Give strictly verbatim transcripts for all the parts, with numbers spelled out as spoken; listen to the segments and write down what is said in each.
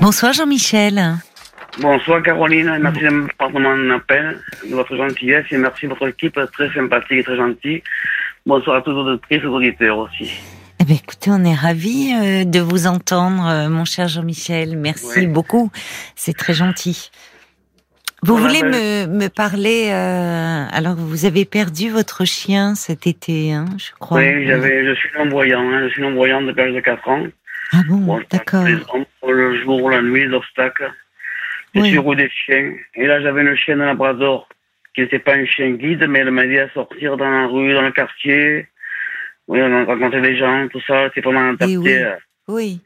Bonsoir Jean-Michel. Bonsoir Caroline, merci de mon appel, de votre gentillesse et merci de votre équipe très sympathique et très gentille. Bonsoir à tous les auditrices et auditeurs aussi. Eh bien, écoutez, on est ravis euh, de vous entendre, euh, mon cher Jean-Michel. Merci oui. beaucoup, c'est très gentil. Vous voilà, voulez ben... me, me parler, euh, alors vous avez perdu votre chien cet été, hein, je crois. Oui, j'avais, je suis non-voyant, hein, je suis non-voyant depuis l'âge de quatre ans. Ah bon, bon d'accord. Le jour, la nuit, l'obstacle. Je oui. suis roue des chiens. Et là, j'avais une chienne d'un labrador qui n'était pas un chien guide, mais elle m'a dit à sortir dans la rue, dans le quartier. Oui, on rencontrait des gens, tout ça. C'est vraiment adapté. Oui. oui.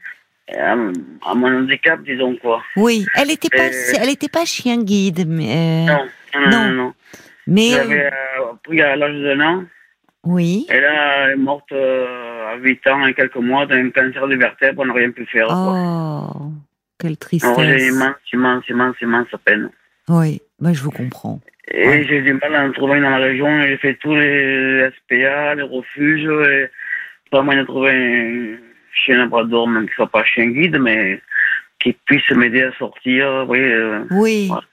À, à mon handicap, disons quoi. Oui, elle n'était pas, euh... pas chien guide. Mais euh... non, non, non, non, non. Mais je l'avais euh, pris à l'âge d'un an. Oui. Et là, elle est morte euh, à huit ans et quelques mois d'un cancer de vertèbre. On n'a rien pu faire. Oh. Quoi. Quelle tristesse. Alors, j'ai immense, immense, immense, immense peine. Oui, bah, je vous comprends. Et ouais. j'ai du mal à en trouver dans la région. J'ai fait tous les S P A, les refuges. Et... pas moyen de trouver un chien labrador, même qui ne soit pas chien guide, mais qui puisse m'aider à sortir. Oui. Euh... oui. Voilà.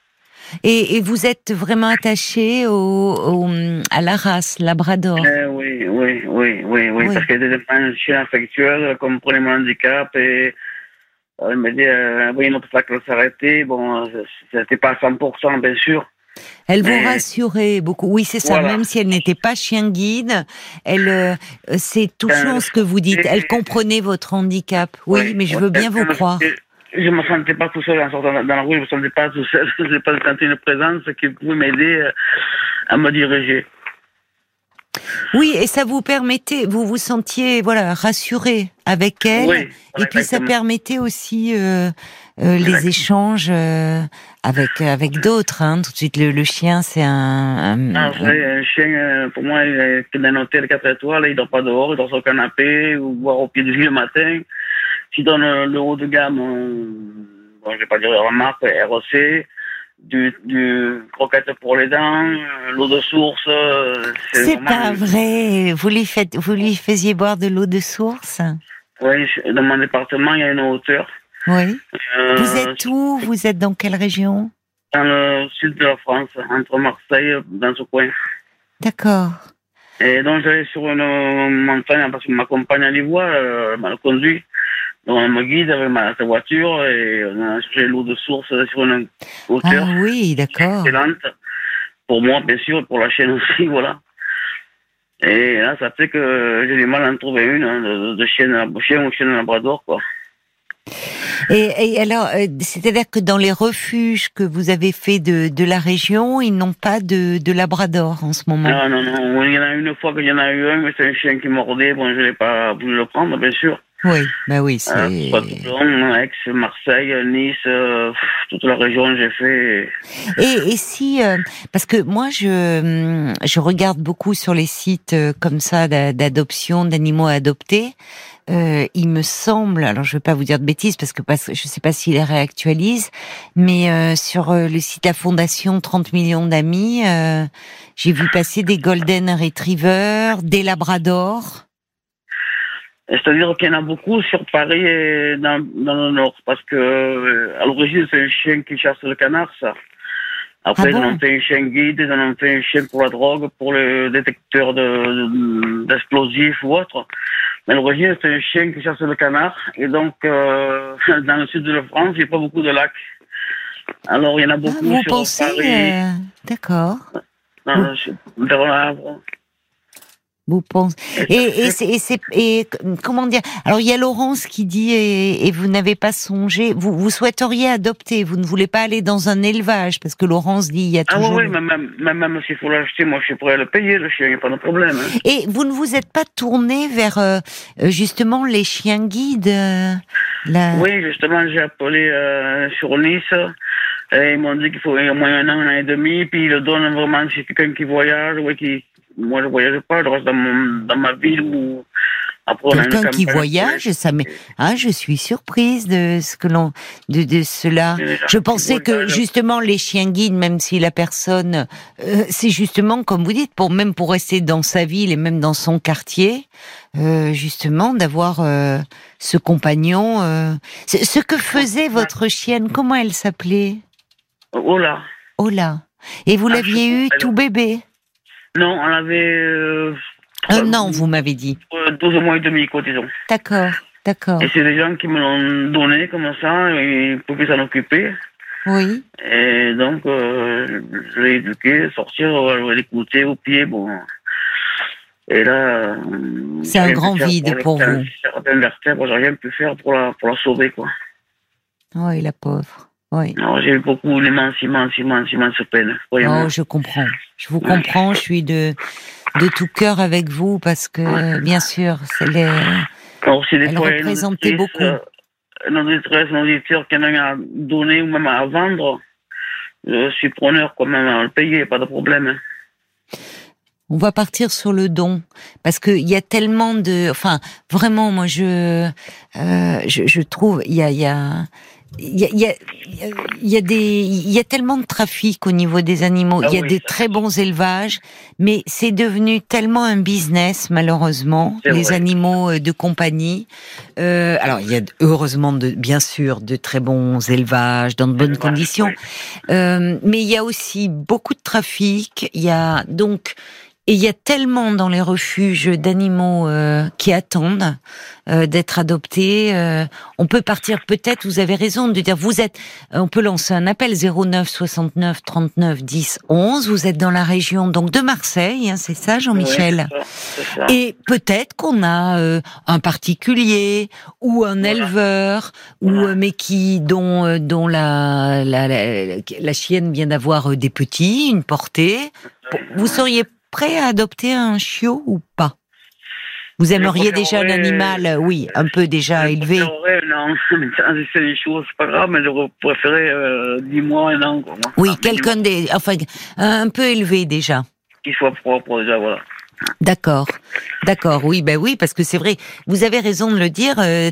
Et, et vous êtes vraiment attaché au, au, à la race labrador. euh, oui, oui, oui, oui, oui, oui. Parce qu'elle était un chien affectueux, comprenait mon handicap et... elle m'a dit, euh, oui, un obstacle s'arrêtait. Bon, c'était pas à cent pour cent, bien sûr. Elle vous mais... rassurait beaucoup. Oui, c'est ça, voilà. Même si elle n'était pas chien guide, elle, euh, c'est touchant euh, ce que vous dites. Elle comprenait votre handicap. Oui, oui. mais je veux bien vous croire. Je ne me sentais pas tout seul en sortant dans la rue. Je ne me sentais pas tout seul. Je n'ai pas senti une présence qui pouvait m'aider à me diriger. Oui, et ça vous permettait, vous vous sentiez voilà, rassuré avec elle, oui, et puis ça permettait aussi euh, euh, les échanges euh, avec, avec d'autres, hein. Tout de suite, le, le chien, c'est un... un, ah, un... Oui, un chien, pour moi, il est dans un hôtel quatre étoiles, il ne dort pas dehors, il dort sur le canapé, ou boire au pied du lit le matin. Si dans le, le haut de gamme, on... bon, je ne vais pas dire la marque, R O C... Du, du croquette pour les dents, l'eau de source. C'est, c'est pas du... vrai. Vous lui faites, vous lui faisiez boire de l'eau de source? Oui, dans mon département, il y a une hauteur. Oui. Euh, vous êtes où? Vous êtes dans quelle région? Dans le sud de la France, entre Marseille, dans ce coin. D'accord. Et donc j'allais sur une montagne parce que ma compagne à l'Ivoire euh, m'a conduit. Donc, elle me guide avec ma, sa voiture et on a cherché l'eau de source sur une hauteur. Ah oui, d'accord. Excellente. Pour moi, bien sûr, pour la chienne aussi, voilà. Et là, ça fait que j'ai du mal à en trouver une, hein, de, de chienne chien ou chienne labrador, quoi. Et, et alors, c'est-à-dire que dans les refuges que vous avez fait de, de la région, ils n'ont pas de, de labrador en ce moment? Non, non, non. Il y en a une fois qu'il y en a eu un, mais c'est un chien qui mordait. Bon, je n'ai pas voulu le prendre, bien sûr. Oui, bah oui, c'est... Euh, Bouches-du-Rhône, Aix, Marseille, Nice, euh, toute la région j'ai fait. Et, et si, euh, parce que moi je je regarde beaucoup sur les sites euh, comme ça d'adoption d'animaux adoptés. Euh, il me semble, alors je ne vais pas vous dire de bêtises parce que parce, je ne sais pas s'il les réactualise, mais euh, sur euh, le site de la Fondation trente millions d'amis, euh, j'ai vu passer des Golden Retrievers, des Labradors. C'est-à-dire qu'il y en a beaucoup sur Paris et dans, dans le Nord, parce que euh, à l'origine, c'est un chien qui chasse le canard, ça. Après, ah bon, ils en ont fait un chien guide, ils en ont fait un chien pour la drogue, pour le détecteur de, de, d'explosifs ou autre. Mais à l'origine, c'est un chien qui chasse le canard, et donc euh, dans le sud de la France, il n'y a pas beaucoup de lacs. Alors, il y en a beaucoup ah, vous sur pensez, Paris. Euh, d'accord. Dans, vous... Dans l'arbre. Vous pensez. Et, et, c'est, et, c'est, et comment dire? Alors il y a Laurence qui dit et, et vous n'avez pas songé. Vous, vous souhaiteriez adopter. Vous ne voulez pas aller dans un élevage parce que Laurence dit il y a toujours. Ah oui, le... même, même, même s'il faut l'acheter, moi je suis prêt à le payer. Le chien, il n'y a pas de problème. Hein. Et vous ne vous êtes pas tourné vers euh, justement les chiens guides euh, la... Oui, justement, j'ai appelé euh, sur Nice. Et ils m'ont dit qu'il faut au moins un an, un an et demi. Puis ils le donnent vraiment si quelqu'un qui voyage ou ouais, qui. Moi, je voyage pas, je reste dans, mon, dans ma ville ou quelqu'un qui voyage, ça m'est... Ah, je suis surprise de ce que l'on, de, de cela. Je pensais que justement les chiens guides, même si la personne, euh, c'est justement comme vous dites, pour même pour rester dans sa ville et même dans son quartier, euh, justement d'avoir euh, ce compagnon. Euh... Ce que faisait votre chienne, comment elle s'appelait ? Ola. Ola. Et vous l'aviez ah, eu alors... tout bébé ? Non, on l'avait. Euh... Un an, vous m'avez dit. douze mois et demi, quoi, disons. D'accord, d'accord. Et c'est des gens qui me l'ont donné, comme ça, pour qu'ils s'en occupaient. Oui. Et donc, euh, je l'ai éduqué, sortir, l'écouter au pied, bon. Et là... C'est un grand vide pour vous. J'ai rien pu faire pour la, pour la sauver, quoi. Oui, la pauvre. Oui. Non, j'ai eu beaucoup d'immense, immense, immense, immense peine. Oh, je comprends. Je vous comprends, je suis de... de tout cœur avec vous, parce que, ouais. bien sûr, les... elle représentait beaucoup. Euh, nos détresses, nos éditeurs, qu'il y en a à donner ou même à vendre, je suis preneur quand même à le payer, pas de problème. On va partir sur le don, parce que il y a tellement de... Enfin, vraiment, moi, je, euh, je, je trouve... Il y a... Y a... Il y a, il y a, il y a des, il y a tellement de trafic au niveau des animaux. Ah il y a oui, des très bons élevages, mais c'est devenu tellement un business, malheureusement, c'est les vrai. Animaux de compagnie. Euh, alors, il y a heureusement, de, bien sûr, de très bons élevages dans de bonnes élevage, conditions, oui. euh, mais il y a aussi beaucoup de trafic. Il y a donc. Et il y a tellement dans les refuges d'animaux euh, qui attendent euh, d'être adoptés. Euh, on peut partir peut-être, vous avez raison de dire, vous êtes, on peut lancer un appel zéro neuf soixante-neuf trente-neuf dix onze, vous êtes dans la région donc de Marseille, hein, c'est ça Jean-Michel ? Oui, c'est ça, c'est ça. Et peut-être qu'on a euh, un particulier ou un voilà. éleveur, voilà. ou euh, mais qui dont, euh, dont la, la, la, la chienne vient d'avoir euh, des petits, une portée. Vous seriez prêt à adopter un chiot ou pas ? Vous aimeriez déjà un animal, oui, un peu déjà élevé. Non, c'est les chiots, c'est pas grave, mais j'aurais préféré euh, dix mois, un an. Quoi. Oui, ah, quelqu'un des, enfin, un peu élevé déjà. Qu'il soit propre déjà, voilà. D'accord, d'accord, oui, ben oui, parce que c'est vrai, vous avez raison de le dire, euh,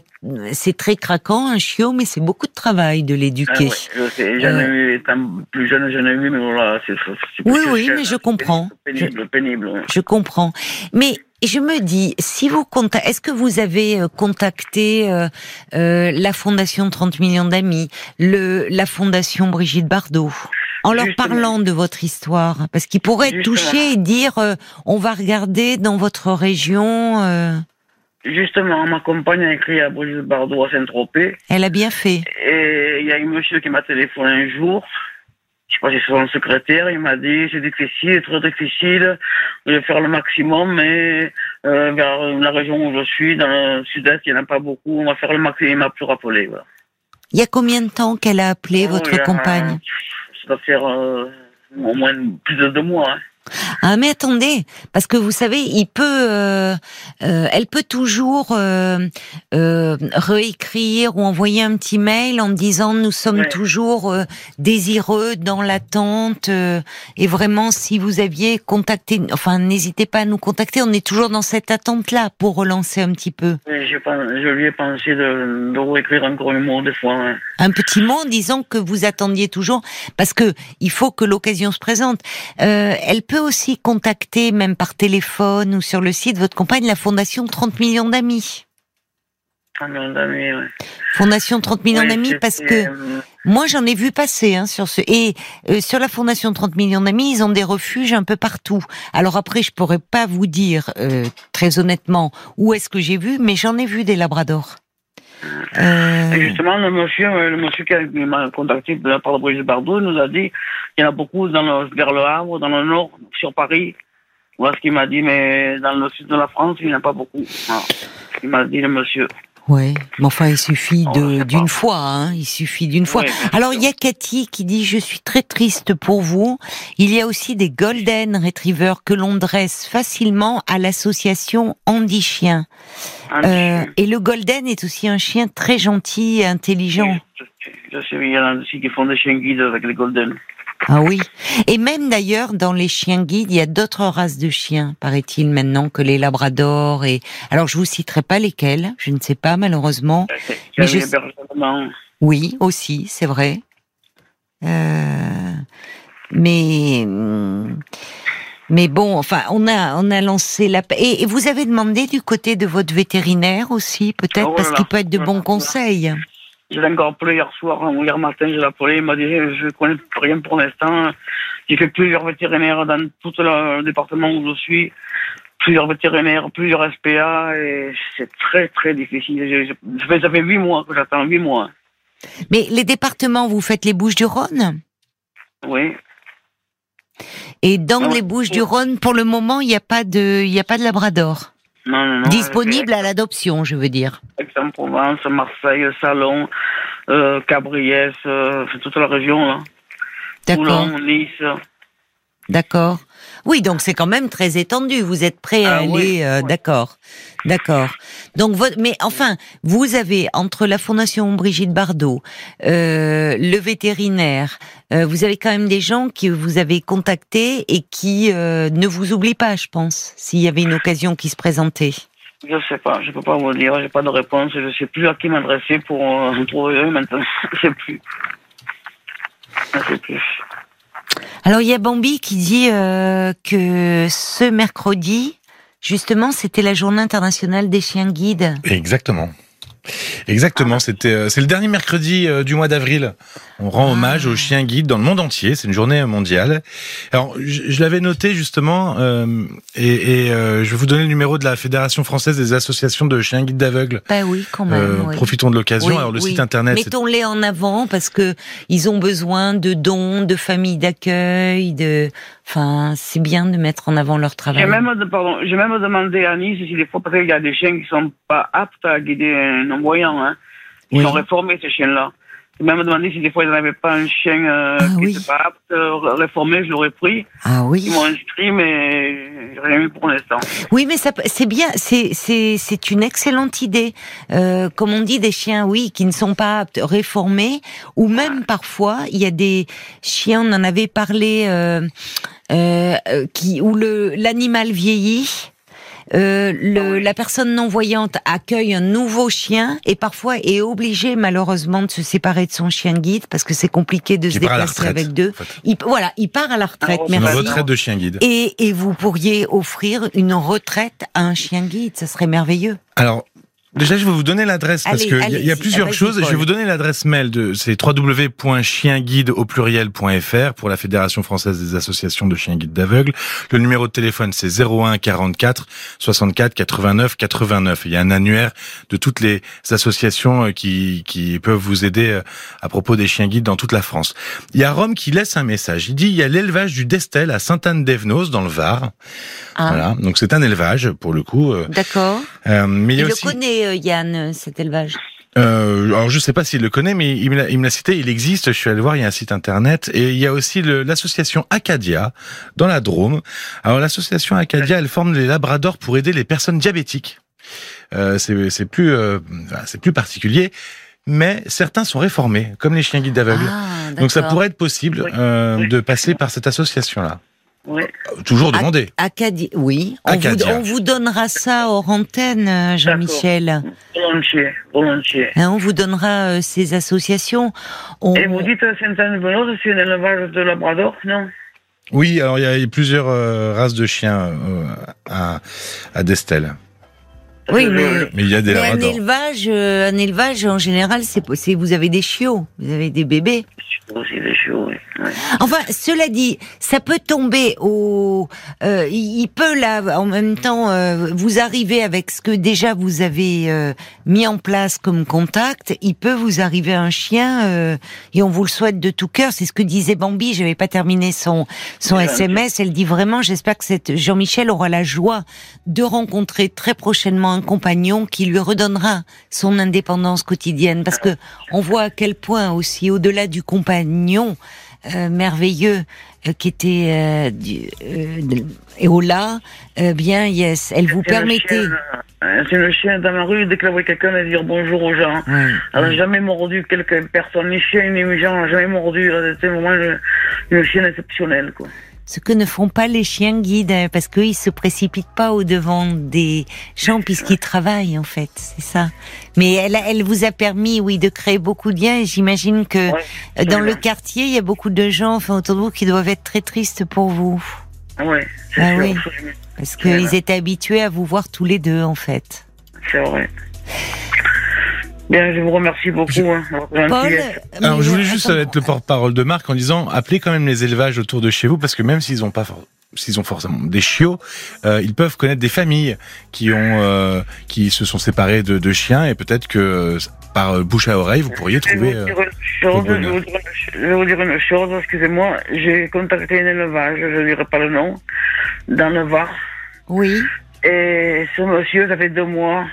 c'est très craquant un chiot, mais c'est beaucoup de travail de l'éduquer. Ah ouais, je sais, j'en ai euh... eu, étant plus jeune, j'en ai eu, mais voilà, c'est... c'est oui, oui, mais je comprends. C'est pénible, je... pénible. Ouais. Je comprends, mais... Et je me dis, si vous contactez, est-ce que vous avez contacté euh, euh, la Fondation trente millions d'amis, le, la Fondation Brigitte Bardot, en leur Justement. parlant de votre histoire, parce qu'ils pourraient être touchés et dire, euh, on va regarder dans votre région. Euh... Justement, ma compagne a écrit à Brigitte Bardot à Saint-Tropez. Elle a bien fait. Et il y a un monsieur qui m'a téléphoné un jour. Je sais pas si c'est son secrétaire, il m'a dit c'est difficile, très difficile, je vais faire le maximum, mais euh, vers la région où je suis, dans le sud-est, il n'y en a pas beaucoup, on va faire le maximum, il m'a plus rappelé. Voilà. Il y a combien de temps qu'elle a appelé oh, votre a, compagne ? Ça doit faire euh, au moins plus de deux mois. Hein. Ah mais attendez, parce que vous savez, il peut, euh, euh, elle peut toujours euh, euh, réécrire ou envoyer un petit mail en disant nous sommes ouais. toujours euh, désireux dans l'attente euh, et vraiment si vous aviez contacté, enfin n'hésitez pas à nous contacter, on est toujours dans cette attente là pour relancer un petit peu. Oui, je, je lui ai pensé de, de réécrire encore un mot des fois. Hein. Un petit mot en disant que vous attendiez toujours, parce que il faut que l'occasion se présente. Euh, elle peut aussi contacter, même par téléphone ou sur le site, votre compagne, la Fondation trente millions d'amis. trente millions d'amis, oui. Fondation trente millions oui, d'amis, parce que euh... moi, j'en ai vu passer, hein, sur ce... Et euh, sur la Fondation trente millions d'amis, ils ont des refuges un peu partout. Alors après, je pourrais pas vous dire, euh, très honnêtement, où est-ce que j'ai vu, mais j'en ai vu des labradors. Euh... Et justement, le monsieur, le monsieur qui m'a contacté de la part de Brigitte Bardot nous a dit qu'il y en a beaucoup dans le, vers le Havre, dans le Nord, sur Paris. Voilà ce qu'il m'a dit, mais dans le sud de la France, il n'y en a pas beaucoup. Voilà. Il m'a dit le monsieur. Oui, mais enfin, il suffit de, d'une fois, hein, il suffit d'une fois. Oui, alors, il y a Cathy qui dit, je suis très triste pour vous. Il y a aussi des Golden Retrievers que l'on dresse facilement à l'association Handi'Chiens. Euh, et le Golden est aussi un chien très gentil et intelligent. Oui, je sais, il y en a aussi qui font des chiens guides avec les Golden. Ah oui. Et même d'ailleurs, dans les chiens guides, il y a d'autres races de chiens, paraît-il maintenant, que les labradors et... Alors, je vous citerai pas lesquels, je ne sais pas, malheureusement. Mais je... Oui, aussi, c'est vrai. Euh... Mais... Mais bon, enfin, on a, on a lancé la... Et, et vous avez demandé du côté de votre vétérinaire aussi, peut-être, oh, voilà. Parce qu'il peut être de bons conseils. Je l'ai encore appelé hier soir, hier matin, je l'ai appelé, il m'a dit, je ne connais rien pour l'instant. J'ai fait plusieurs vétérinaires dans tout le département où je suis, plusieurs vétérinaires, plusieurs S P A, et c'est très, très difficile. Ça fait, ça fait huit mois que j'attends, huit mois. Mais les départements, vous faites les Bouches du Rhône ? Oui. Et dans non, les Bouches du Rhône, pour le moment, il n'y a pas de, il n'y a pas de labrador. Non, non, non. Disponible à l'adoption, je veux dire. Aix-en-Provence, Marseille, Salon, euh, Cabriès, euh, toute la région, là. D'accord. Toulon, Nice. D'accord. Oui, donc c'est quand même très étendu. Vous êtes prêt à ah, aller... Oui. Euh, ouais. D'accord, d'accord. Donc, votre, mais enfin, vous avez, entre la Fondation Brigitte Bardot, euh, le vétérinaire, euh, vous avez quand même des gens que vous avez contactés et qui euh, ne vous oublient pas, je pense, s'il y avait une occasion qui se présentait. Je ne sais pas, je ne peux pas vous dire, je n'ai pas de réponse, je ne sais plus à qui m'adresser pour euh, trouver eux maintenant. Je ne sais plus. Je ne sais plus. Alors, il y a Bambi qui dit euh, que ce mercredi, justement, c'était la journée internationale des chiens guides. Exactement. Exactement, c'était, c'est le dernier mercredi du mois d'avril. On rend ah. hommage aux chiens guides dans le monde entier, c'est une journée mondiale. Alors, je, je l'avais noté justement, euh, et, et euh, je vais vous donner le numéro de la Fédération Française des Associations de Chiens Guides d'Aveugles. Bah oui, quand même. Euh, oui. Profitons de l'occasion, oui, alors le oui. site internet... Mettons-les en avant, parce que ils ont besoin de dons, de familles d'accueil, de... Enfin, c'est bien de mettre en avant leur travail. J'ai même, pardon, j'ai même demandé à Nice si des fois, parce qu'il y a des chiens qui ne sont pas aptes à guider un non-voyant. Hein. Ils oui. sont réformés, ces chiens-là. J'ai même demandé si des fois, ils n'avaient pas un chien euh, ah, qui n'était oui. pas apte, euh, réformé, je l'aurais pris. Ah oui. Ils m'ont inscrit, mais j'ai rien eu pour l'instant. Oui, mais ça, c'est bien, c'est, c'est, c'est une excellente idée. Euh, comme on dit, des chiens, oui, qui ne sont pas aptes, réformés, ou même parfois, il y a des chiens, on en avait parlé... Euh, Euh, qui où le l'animal vieillit, euh, le, la personne non voyante accueille un nouveau chien et parfois est obligée malheureusement de se séparer de son chien guide parce que c'est compliqué de il se déplacer avec deux. En fait. Il, voilà, il part à la retraite. Ah, merci. Une retraite de chien guide. Et, et vous pourriez offrir une retraite à un chien guide, ça serait merveilleux. Alors. Déjà, je vais vous donner l'adresse, parce qu'il y a plusieurs choses. Je vais vous donner l'adresse mail, de c'est w w w point chienguide au pluriel point f r pour la Fédération Française des Associations de Chiens Guides d'Aveugles. Le numéro de téléphone, c'est zéro un quarante-quatre soixante-quatre quatre-vingt-neuf quatre-vingt-neuf. Il y a un annuaire de toutes les associations qui, qui peuvent vous aider à propos des chiens guides dans toute la France. Il y a Rome qui laisse un message. Il dit, il y a l'élevage du Destel à Sainte-Anne-d'Évenos, dans le Var. Ah. Voilà. Donc c'est un élevage, pour le coup. D'accord. Euh, mais il y a aussi... Yann, cet élevage. Euh, alors je ne sais pas s'il le connaît, mais il me, l'a, il me l'a cité, il existe, je suis allé voir, il y a un site internet, et il y a aussi le, l'association Acadia, dans la Drôme. Alors l'association Acadia, elle forme les labradors pour aider les personnes diabétiques. Euh, c'est, c'est, plus, euh, c'est plus particulier, mais certains sont réformés, comme les chiens guides d'aveugle. Ah, donc ça pourrait être possible euh, oui. de passer par cette association-là. Oui. Toujours demander. Acadi- oui, on vous, on vous donnera ça hors antenne, Jean-Michel. Volontiers, volontiers. Hein, on vous donnera euh, ces associations. On... Et vous dites Sainte-Anne-d'Évenos, c'est un élevage de labrador, non ? Oui, alors il y, y a plusieurs euh, races de chiens euh, à, à Destel. Oui, mais, mais il y a des labradors. Un élevage, euh, un élevage en général, c'est, c'est vous avez des chiots, vous avez des bébés. C'est des chiots, oui. Ouais. Enfin, cela dit, ça peut tomber au, euh, il peut là, en même temps, euh, vous arriver avec ce que déjà vous avez euh, mis en place comme contact. Il peut vous arriver un chien euh, et on vous le souhaite de tout cœur. C'est ce que disait Bambi. Je n'avais pas terminé son son c'est S M S. Elle dit vraiment, j'espère que cette Jean-Michel aura la joie de rencontrer très prochainement un compagnon qui lui redonnera son indépendance quotidienne, parce que on voit à quel point aussi, au-delà du compagnon euh, merveilleux euh, qui était euh, du, euh, de, et Ola, euh, bien yes, elle vous permettait. Si le chien est dans la rue, dès qu'elle voit quelqu'un, elle va dire bonjour aux gens. Oui, elle n'a oui. jamais mordu quelqu'un, personne, ni chien, ni gens, elle n'a jamais mordu. C'est vraiment une, une chienne exceptionnelle, quoi. Ce que ne font pas les chiens guides, hein, parce qu'eux, ils ne se précipitent pas au-devant des gens, puisqu'ils travaillent, en fait, c'est ça. Mais elle, elle vous a permis, oui, de créer beaucoup de liens, et j'imagine que ouais, dans le quartier, il y a beaucoup de gens, enfin, autour de vous, qui doivent être très tristes pour vous. Oui, c'est ah, sûr, oui. absolument. Parce qu'ils étaient habitués à vous voir tous les deux, en fait. C'est vrai. Bien, je vous remercie beaucoup. Je... Hein, Paul, alors, je voulais juste attends, être le porte-parole de Marc en disant, appelez quand même les élevages autour de chez vous, parce que même s'ils n'ont pas, for... s'ils ont forcément des chiots, euh, ils peuvent connaître des familles qui ont, euh, qui se sont séparées de, de chiens, et peut-être que par euh, bouche à oreille, vous pourriez trouver. Je vais vous dire une chose. Euh, je, vais vous dire, je vais vous dire une chose. Excusez-moi, j'ai contacté un élevage, je ne dirai pas le nom, dans le Var. Oui. Et ce monsieur, ça fait deux mois.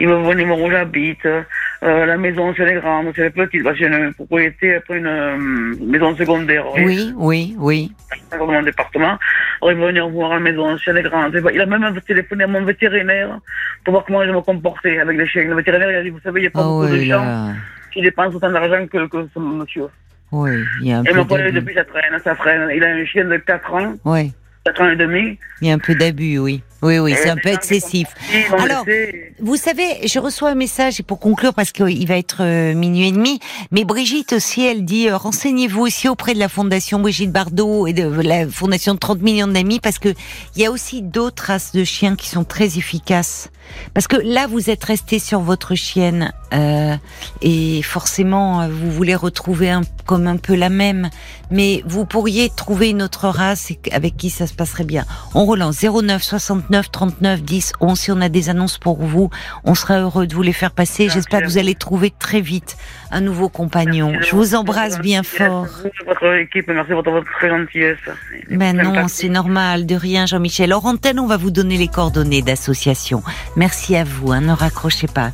Il me voit numéro où j'habite, euh, la maison c'est les grandes, c'est les petites, parce que j'ai une propriété après une euh, maison secondaire. Oui, oui, oui. Dans mon département, alors il va venir voir la maison c'est les grandes. Il a même téléphoné à mon vétérinaire pour voir comment je me comportais avec les chiens. Le vétérinaire il a dit, vous savez, il n'y a pas oh beaucoup oui, de gens là. qui dépensent autant d'argent que, que ce monsieur. Oui, il y a un et peu d'abus. Et depuis ça traîne, ça freine. Il a un chien de quatre ans. Oui. quatre ans et demi. Il y a un peu d'abus, oui. Oui, oui, c'est un peu excessif. Alors, vous savez, je reçois un message, et pour conclure, parce qu'il va être euh, minuit et demi, mais Brigitte aussi, elle dit, euh, renseignez-vous aussi auprès de la Fondation Brigitte Bardot et de la Fondation de trente millions d'amis, parce que il y a aussi d'autres races de chiens qui sont très efficaces. Parce que là, vous êtes resté sur votre chienne, euh, et forcément, vous voulez retrouver un, comme un peu la même, mais vous pourriez trouver une autre race avec qui ça se passerait bien. On relance zéro neuf soixante-neuf trente-neuf dix onze. Si on a des annonces pour vous, on sera heureux de vous les faire passer. Merci. J'espère que vous allez trouver très vite un nouveau compagnon. Merci. Je vous embrasse merci bien fort. Merci votre équipe, merci pour votre très gentillesse. Ben non, merci. C'est normal, de rien, Jean-Michel. Hors antenne, on va vous donner les coordonnées d'association. Merci à vous, hein, ne raccrochez pas.